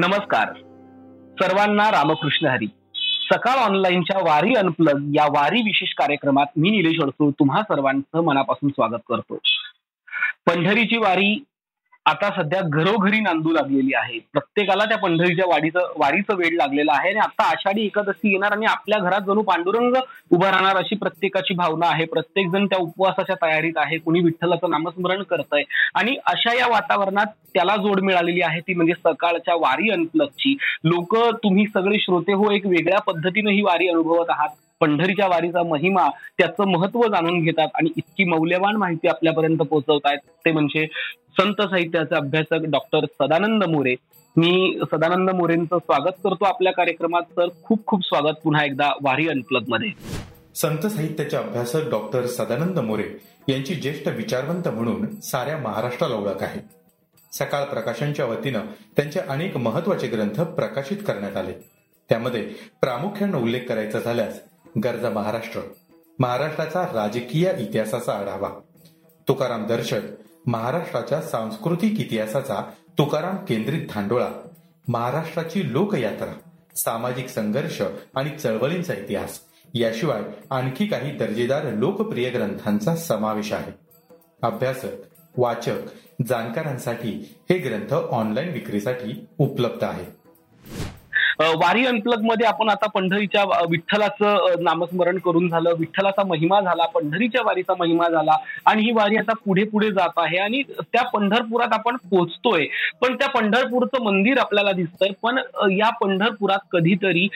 नमस्कार सर्वांना, रामकृष्ण हरी. सकाळ ऑनलाईनच्या वारी अनप्लग या वारी विशेष कार्यक्रमात मी नीलेश तुम्हा सर्वांचं मनापासून स्वागत करतो. पंढरीची वारी आता सध्या घरोघरी नांदू लागलेली आहे. प्रत्येकाला त्या पंढरीच्या वारीचं वेड लागलेला आहे आणि आता आषाढी एकादशी येणार आणि आपल्या घरात जणू पांडुरंग उभा राहणार अशी प्रत्येकाची भावना आहे. प्रत्येक जण त्या उपवासाच्या तयारीत आहे, कुणी विठ्ठलाचं नामस्मरण करत आहे आणि अशा या वातावरणात त्याला जोड मिळालेली आहे ती म्हणजे सकाळच्या वारी अनप्लगची. लोक, तुम्ही सगळे श्रोते हो, एक वेगळ्या पद्धतीने ही वारी अनुभवत आहात. पंढरीच्या वारीचा महिमा, त्याचं महत्व जाणून घेतात आणि इतकी मौल्यवान माहिती आपल्यापर्यंत पोहोचवतायत ते म्हणजे संत साहित्याचे अभ्यासक डॉक्टर सदानंद मोरे. मी सदानंद मोरेंचं स्वागत करतो आपल्या कार्यक्रमात. तर खूप खूप स्वागत पुन्हा एकदा वारी अनप्लग मध्ये. संत साहित्याचे अभ्यासक डॉक्टर सदानंद मोरे यांची ज्येष्ठ विचारवंत म्हणून साऱ्या महाराष्ट्राला ओळख आहे. सकाळ प्रकाशनच्या वतीनं त्यांचे अनेक महत्वाचे ग्रंथ प्रकाशित करण्यात आले. त्यामध्ये प्रामुख्यानं उल्लेख करायचा झाल्यास गरजा महाराष्ट्र, महाराष्ट्राचा राजकीय इतिहासाचा आढावा, तुकाराम दर्शक, महाराष्ट्राच्या सांस्कृतिक इतिहासाचा तुकाराम केंद्रित धांडोळा, महाराष्ट्राची लोकयात्रा, सामाजिक संघर्ष आणि चळवळींचा इतिहास याशिवाय आणखी काही दर्जेदार लोकप्रिय ग्रंथांचा समावेश आहे. अभ्यासक, वाचक, जाणकारांसाठी हे ग्रंथ ऑनलाईन विक्रीसाठी उपलब्ध आहेत. वारी अनप्लग मध्ये आपण आता पंढरीच्या विठ्ठलाचं नामस्मरण करून झालं, विठ्ठलाचा महिमा झाला, पंढरीच्या वारीचा महिमा झाला आणि ही वारी आता पुढे पुढे जात आहे आणि त्या पंढरपुरात आपण पोहोचतोय. पण त्या पंढरपूरचं मंदिर आपल्याला दिसतंय, पण या पंढरपुरात कधीतरी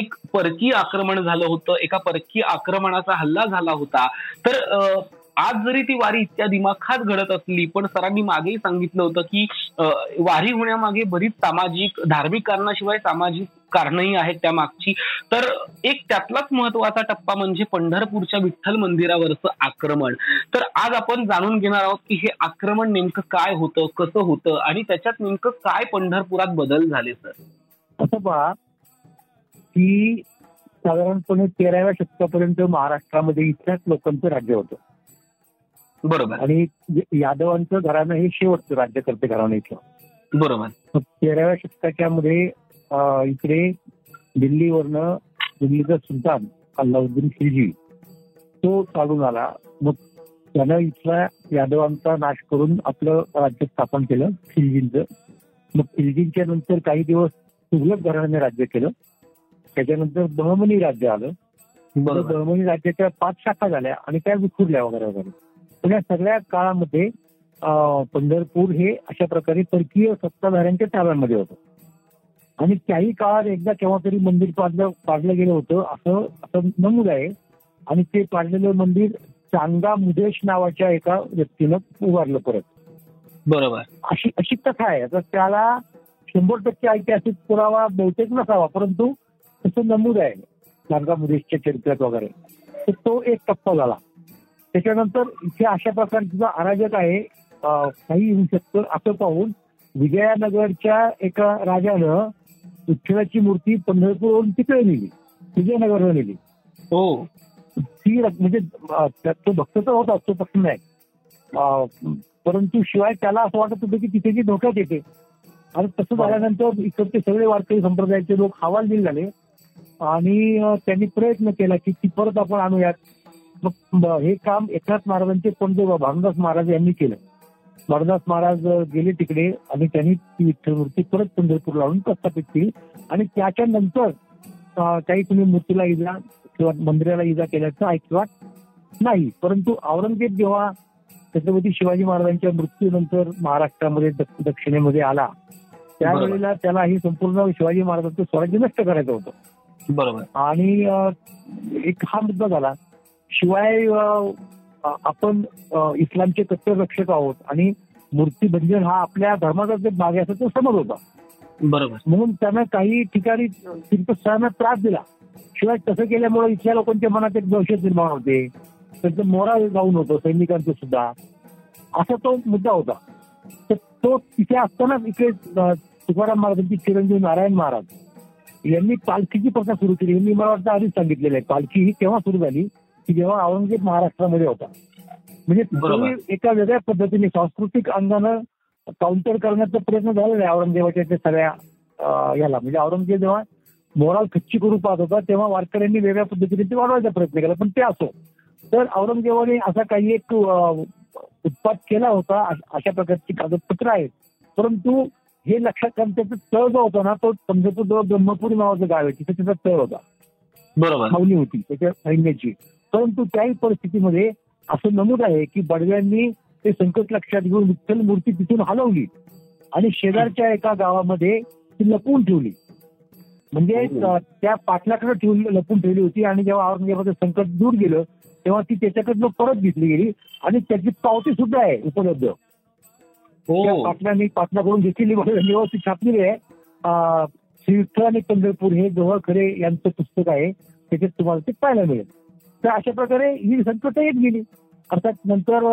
एक परकीय आक्रमण झालं होतं, एका परकीय आक्रमणाचा हल्ला झाला होता. तर आज जरी ती वारी इतक्या दिमाखात घडत असली पण सरांनी मागेही सांगितलं होतं की वारी होण्यामागे बरीच सामाजिक धार्मिक कारणाशिवाय सामाजिक कारणंही आहेत त्या मागची. तर एक त्यातलाच महत्वाचा टप्पा म्हणजे पंढरपूरच्या विठ्ठल मंदिरावरचं आक्रमण. तर आज आपण जाणून घेणार आहोत की हे आक्रमण नेमकं काय होतं, कसं होतं आणि त्याच्यात नेमकं काय पंढरपुरात बदल झाले. सर, असं पहा की साधारणपणे 13व्या शतकापर्यंत महाराष्ट्रामध्ये इथल्याच लोकांचं राज्य होतं, बरोबर. आणि यादवांचं घराणं हे शेवटचं राज्यकर्ते घराणं इथलं, बरोबर. 13व्या शतकाच्या मध्ये इकडे दिल्लीवरनं दिल्लीचा सुलतान अल्लाउद्दीन खिलजी तो चालून आला. मग त्यानं इथला यादवांचा नाश करून आपलं राज्य स्थापन केलं खिलजींचं. मग खिलजींच्या नंतर काही दिवस तुघलक घराण्याने राज्य केलं. त्याच्यानंतर बहमनी राज्य आलं. बहमनी राज्याच्या 5 शाखा झाल्या आणि त्या विखुरल्या वगैरे वगैरे. पण या सगळ्या काळामध्ये पंढरपूर हे अशा प्रकारे परकीय सत्ताधाऱ्यांच्या ताब्यामध्ये होतं आणि त्याही काळात एकदा केव्हा तरी मंदिर पाडलं गेलं होतं असं नमूद आहे. आणि ते पाडलेलं मंदिर चांगा मुदेश नावाच्या एका व्यक्तीनं उभारलं परत, बरोबर. अशी कथा आहे. तर त्याला 100% ऐतिहासिक पुरावा बहुतेक नसावा, परंतु तसं नमूद आहे चांगा मुदेशच्या चरित्रात वगैरे. तर तो एक टप्पा झाला. त्याच्यानंतर इथे अशा प्रकारचं अराजक आहे, काही होऊ शकतं असं पाहून विजयानगरच्या एका राजानं विठ्ठलाची मूर्ती पंढरपूरवरून तिकडे नेली, विजयनगरला नेली. हो, ती म्हणजे तो भक्त तर होता, तो प्रश्न नाही, परंतु शिवाय त्याला असं वाटत होतं की तिथे जी धोक्यात येते. आणि तसं झाल्यानंतर इकडचे सगळे वारकरी संप्रदायाचे लोक हवालदिल झाले आणि त्यांनी प्रयत्न केला की ती परत आपण आणूयात. हे काम एकनाथ महाराजांचे पंजोबा भानुदास महाराज यांनी केलं. भानुदास महाराज गेले तिकडे आणि त्यांनी ती विठ्ठल मूर्ती परत पंढरपूर लावून प्रस्थापित केली. आणि त्याच्या नंतर काही तुम्ही मूर्तीला इजा किंवा मंदिराला इजा केल्याचं ऐकवत नाही. परंतु औरंगजेब जेव्हा छत्रपती शिवाजी महाराजांच्या मृत्यूनंतर महाराष्ट्रामध्ये दक्षिणेमध्ये आला त्यावेळेला त्याला हे संपूर्ण शिवाजी महाराजांचं स्वराज्य नष्ट करायचं होतं, बरोबर. आणि एक हा मुद्दा झाला. शिवाय आपण इस्लामचे कट्टर रक्षक आहोत आणि मूर्तीबंधन हा आपल्या धर्माचाच एक भाग असा तो समज होता, बरोबर. म्हणून त्यांना काही ठिकाणी तीर्थस्थळांना त्रास दिला. शिवाय तसं केल्यामुळे इथल्या लोकांच्या मनात एक दहशत निर्माण होते, त्यांचं मोराल जाऊन होतं सैनिकांचं सुद्धा, असा तो मुद्दा होता. तर तो तिथे असतानाच इकडे तुकाराम महाराजांची चिरंजीव नारायण महाराज यांनी पालखीची प्रथा सुरू केली. यांनी मला वाटतं आधीच सांगितलेलं आहे. पालखी ही तेव्हा सुरू झाली की जेव्हा औरंगजेब महाराष्ट्रामध्ये होता. म्हणजे एका वेगळ्या पद्धतीने सांस्कृतिक अंगानं काउंटर करण्याचा प्रयत्न झालेला आहे औरंगजेबाच्या सगळ्या याला म्हणजे औरंगजेब जेव्हा मोराल खच्ची करून पाहत होता तेव्हा वारकऱ्यांनी वेगळ्या पद्धतीने ते वाढवायचा प्रयत्न केला, पण ते असो. तर औरंगजेबाने असा काही एक उत्पाद केला होता अशा प्रकारची कागदपत्र आहेत. परंतु हे लक्षात कारण त्याचा तळ जो होता ना तो समजतो जो ब्रह्मपुरी नावाचं गाव आहे तिथे त्याचा तळ होता, बरोबर छावणी होती त्याच्या सैन्याची. परंतु त्याही परिस्थितीमध्ये असं नमूद आहे की बडव्यांनी ते संकट लक्षात घेऊन विठ्ठल मूर्ती तिथून हलवली आणि शेजारच्या एका गावामध्ये ती लपवून ठेवली, म्हणजे त्या पाटलाकडे ठेवली लपून ठेवली होती. आणि जेव्हा औरंगजेबाचं संकट दूर गेलं तेव्हा ती त्याच्याकडनं परत घेतली गेली आणि त्याची पावती सुद्धा आहे उपलब्ध. पाटलाकडून घेतलेली व्यवस्थित छापलेली आहे श्री विठ्ठल आणि पंढरपूर हे जोहर खरे यांचं पुस्तक आहे, त्याच्यात तुम्हाला ते पाहायला मिळेल. तर अशा प्रकारे ही संकट येत गेली. अर्थात नंतर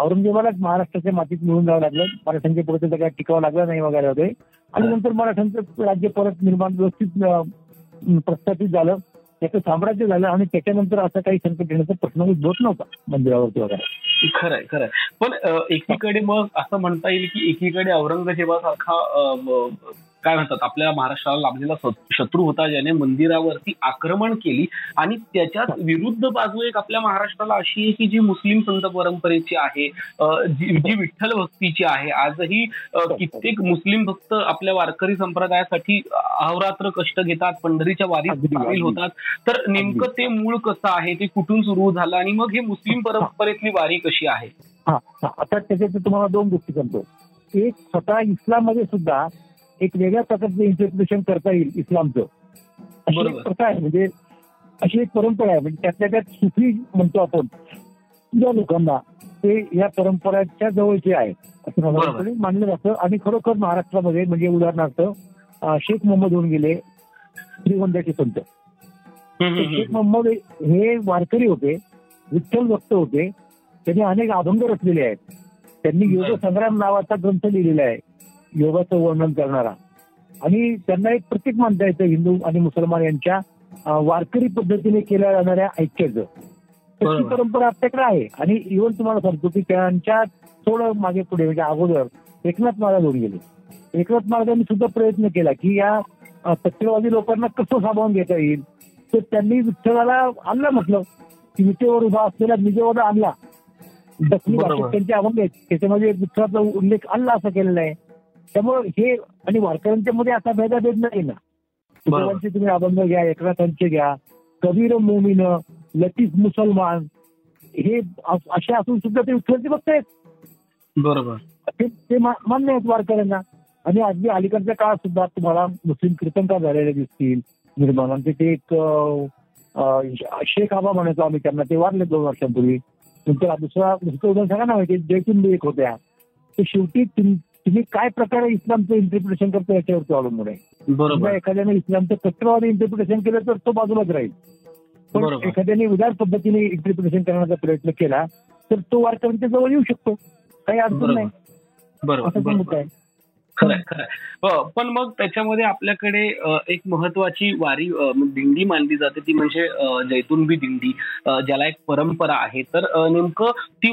औरंगजेबालाच महाराष्ट्राच्या मातीत मिळून जावं लागलं, मराठ्यांच्या पुढे त्याचा काय टिकावं लागला नाही वगैरे वगैरे. आणि नंतर मराठ्यांचं राज्य परत निर्माण व्यवस्थित प्रस्थापित झालं, त्याचं साम्राज्य झालं आणि त्याच्यानंतर असं काही संकट येण्याचा प्रश्न उद्भवत नव्हता मंदिरावरती वगैरे. खरंय खरंय. पण एकीकडे मग असं म्हणता येईल की एकीकडे औरंगजेबासारखा काय म्हणतात आपल्या महाराष्ट्राला लाभलेला शत्रू होता ज्याने मंदिरावरती आक्रमण केली, आणि त्याच्यात विरुद्ध बाजू एक आपल्या महाराष्ट्राला अशी आहे की जी मुस्लिम संत परंपरेची आहे, जी विठ्ठल भक्तीची आहे. आजही कित्येक मुस्लिम भक्त आपल्या वारकरी संप्रदायासाठी अहोरात्र कष्ट घेतात, पंढरीच्या वारीत सामील होतात. तर नेमकं ते मूळ कसं आहे, ते कुठून सुरू झालं आणि मग हे मुस्लिम परंपरेतली वारी कशी आहे? आता त्याच्यात तुम्हाला दोन गोष्टी सांगतो. एक, स्वतः इस्लाममध्ये सुद्धा एक वेगळ्या प्रकारचं इंटरप्रिटेशन करता येईल इस्लामचं, अशी एक प्रथा आहे, म्हणजे अशी एक परंपरा आहे. म्हणजे त्यातल्या त्यात सुफी म्हणतो आपण या लोकांना, ते या परंपराच्या जवळचे आहेत असं मला मानलं जातं. आणि खरोखर महाराष्ट्रामध्ये म्हणजे उदाहरणार्थ शेख मोहम्मद होऊन गेले श्रीगोंद्याचे संत. शेख मोहम्मद हे वारकरी होते, विठ्ठल भक्त होते, त्यांनी अनेक अभंग रचलेले आहेत. त्यांनी योग संग्राम नावाचा ग्रंथ लिहिलेला आहे योगाचं वर्णन करणारा, आणि त्यांना एक प्रतीक मानता येतं हिंदू आणि मुसलमान यांच्या वारकरी पद्धतीने केल्या जाणाऱ्या ऐक्याचं. तशी परंपरा आपल्याकडे आहे. आणि इव्हन तुम्हाला सांगतो की त्यांच्या थोडं मागे पुढे म्हणजे अगोदर एकनाथ महाराज होऊन गेले. एकनाथ महाराजांनी सुद्धा प्रयत्न केला की या सत्यवादी लोकांना कसं सामावून घेता येईल, तर त्यांनी विठ्ठलाला आणला म्हटलं की विटेवर उभा असलेला निजेवर आणला. दक्षिणी भाषेत त्यांचे अभंग आहेत त्याच्यामध्ये विठ्ठलाचा उल्लेख आणला असा केलेला आहे. त्यामुळे हे आणि वारकऱ्यांच्या मध्ये असा भेदाभेद नाही ना, तुकोबांचे तुम्ही अभंग घ्या, एकनाथांचे घ्या, कबीर मोमीन लतीफ मुसलमान हे असे असून सुद्धा ते विठ्ठलचे भक्त आहेत, बरोबर ते मान्य आहेत वारकऱ्यांना. आणि अगदी अलीकडच्या काळात सुद्धा तुम्हाला मुस्लिम कीर्तनकार झालेले दिसतील निर्माणांचे. ते एक शेख आबा म्हणायचो आम्ही त्यांना, ते वारले 2 वर्षांपूर्वी. नंतर दुसरा दुसरं उदाहरण सांगा ना, माहिती जयकुंड एक होत्या. ते शेवटी तुम्ही काय प्रकारे इस्लामचं इंटरप्रिटेशन करता याच्यावरती अवलंबून आहे. बरोबर एखाद्याने इस्लामचं कट्टरवादी इंटरप्रिटेशन केलं तर तो बाजूलाच राहील, पण एखाद्याने उदार पद्धतीने इंटरप्रिटेशन करण्याचा प्रयत्न केला तर तो वारकऱ्यांच्या जवळ येऊ शकतो, काही अडचण नाही. बरोबर खरंय खरंय. पण मग त्याच्यामध्ये आपल्याकडे एक महत्वाची वारी दिंडी मानली जाते ती म्हणजे जैतुनबी दिंडी, ज्याला एक परंपरा आहे. तर नेमकं ती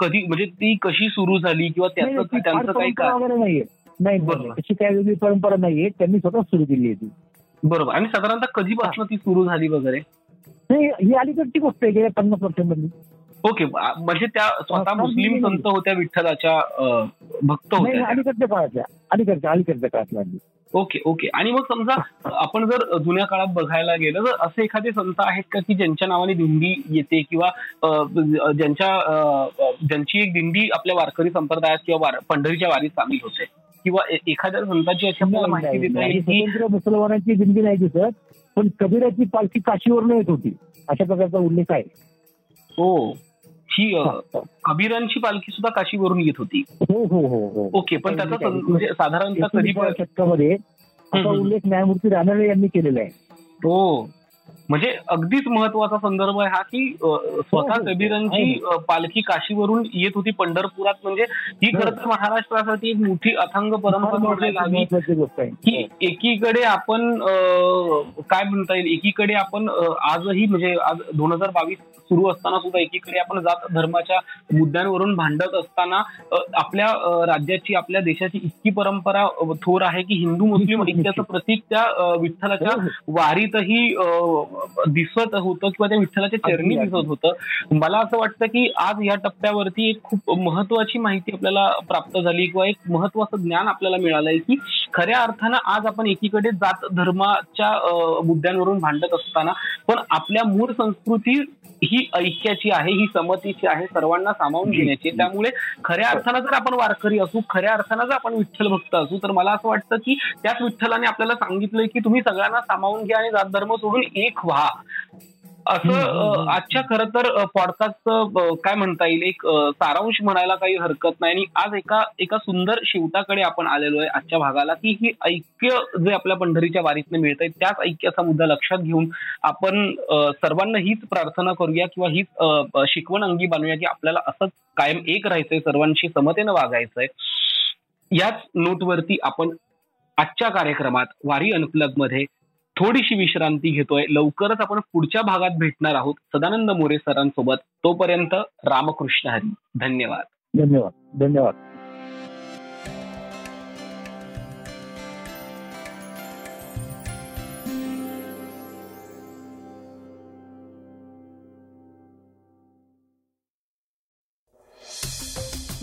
कधी म्हणजे ती कशी सुरू झाली किंवा त्याचं त्यांचं काही कारण नाहीये? नाही बरोबर त्याची काही वेगळी परंपरा नाहीये, त्यांनी स्वतः सुरू केली होती. बरोबर. आणि साधारणतः कधीपासून ती सुरू झाली वगैरे? नाही ही अलीकडची गोष्ट आहे गेल्या 50 वर्षांमधली. ओके म्हणजे त्या स्वतः मुस्लिम संत होत्या विठ्ठलाच्या भक्त होत्या अलीकडच्या काळातल्या. Okay okay. आणि मग समजा आपण जर जुन्या काळात बघायला गेलं तर असे एखादे संत आहेत का की ज्यांच्या नावाने दिंडी येते किंवा ज्यांची एक दिंडी आपल्या वारकरी संप्रदायात किंवा पंढरीच्या वारीत सामील होते, किंवा एखाद्या संतांची अशी आपल्याला माहिती देता येईल? स्वतंत्र मुसलमानांची दिंडी नाही दिसत, पण कबीराची पालखी काशीवरून येत होती अशा प्रकारचा उल्लेख आहे. हो ही कबीरांची पालखी सुद्धा काशीवरून येत होती. हो हो हो. ओके. पण त्याचा म्हणजे साधारणतः कधी शतकामध्ये असा उल्लेख न्यायमूर्ती रानडे यांनी केलेला आहे. हो म्हणजे अगदीच महत्वाचा संदर्भ आहे हा की स्वतः कबीरांची पालखी काशीवरून येत होती पंढरपुरात. म्हणजे ही खरं तर महाराष्ट्रासाठी एक मोठी अथांग परंपरा लागली की एकीकडे आपण काय म्हणता येईल, एकीकडे आपण आजही म्हणजे आज 2022 सुरू असताना सुद्धा एकीकडे आपण जात धर्माच्या मुद्द्यांवरून भांडत असताना आपल्या राज्याची आपल्या देशाची इतकी परंपरा थोर आहे की हिंदू मुस्लिम ऐक्याचं प्रतीक त्या विठ्ठलाच्या वारीतही दिसत होतं किंवा त्या विठ्ठलाच्या चरणी दिसत होतं. मला असं वाटतं की आज या टप्प्यावरती एक खूप महत्वाची माहिती आपल्याला प्राप्त झाली किंवा एक महत्वाचं ज्ञान आपल्याला मिळालंय की खऱ्या अर्थानं आज आपण एकीकडे जात धर्माच्या मुद्द्यांवरून भांडत असताना पण आपल्या मूळ संस्कृती ही ऐक्याची आहे, ही समतेची आहे, सर्वांना सामावून घेण्याची. त्यामुळे खऱ्या अर्थानं जर आपण वारकरी असू, खऱ्या अर्थानं जर आपण विठ्ठल भक्त असू तर मला असं वाटतं की त्याच विठ्ठलाने आपल्याला सांगितलंय की तुम्ही सगळ्यांना सामावून घ्या आणि जात धर्म सोडून एक व्हा. असं आजच्या खरं तर पॉडकास्टचं काय म्हणता येईल एक सारांश म्हणायला काही हरकत नाही. आणि आज एका सुंदर शेवटाकडे आपण आलेलो आहे आजच्या भागाला की ही ऐक्य जे आपल्या पंढरीच्या वारीतनं मिळत आहे त्याच ऐक्याचा मुद्दा लक्षात घेऊन आपण सर्वांना हीच प्रार्थना करूया किंवा हीच शिकवण अंगी बांधूया की आपल्याला असंच कायम एक राहायचंय, सर्वांशी समतेनं वागायचंय. याच नोटवरती आपण आजच्या कार्यक्रमात वारी अनप्लग मध्ये थोडीशी विश्रांती घेतोय. लवकरच आपण पुढच्या भागात भेटणार आहोत सदानंद मोरे सरांसोबत. तोपर्यंत रामकृष्ण हरी. धन्यवाद. धन्यवाद. धन्यवाद.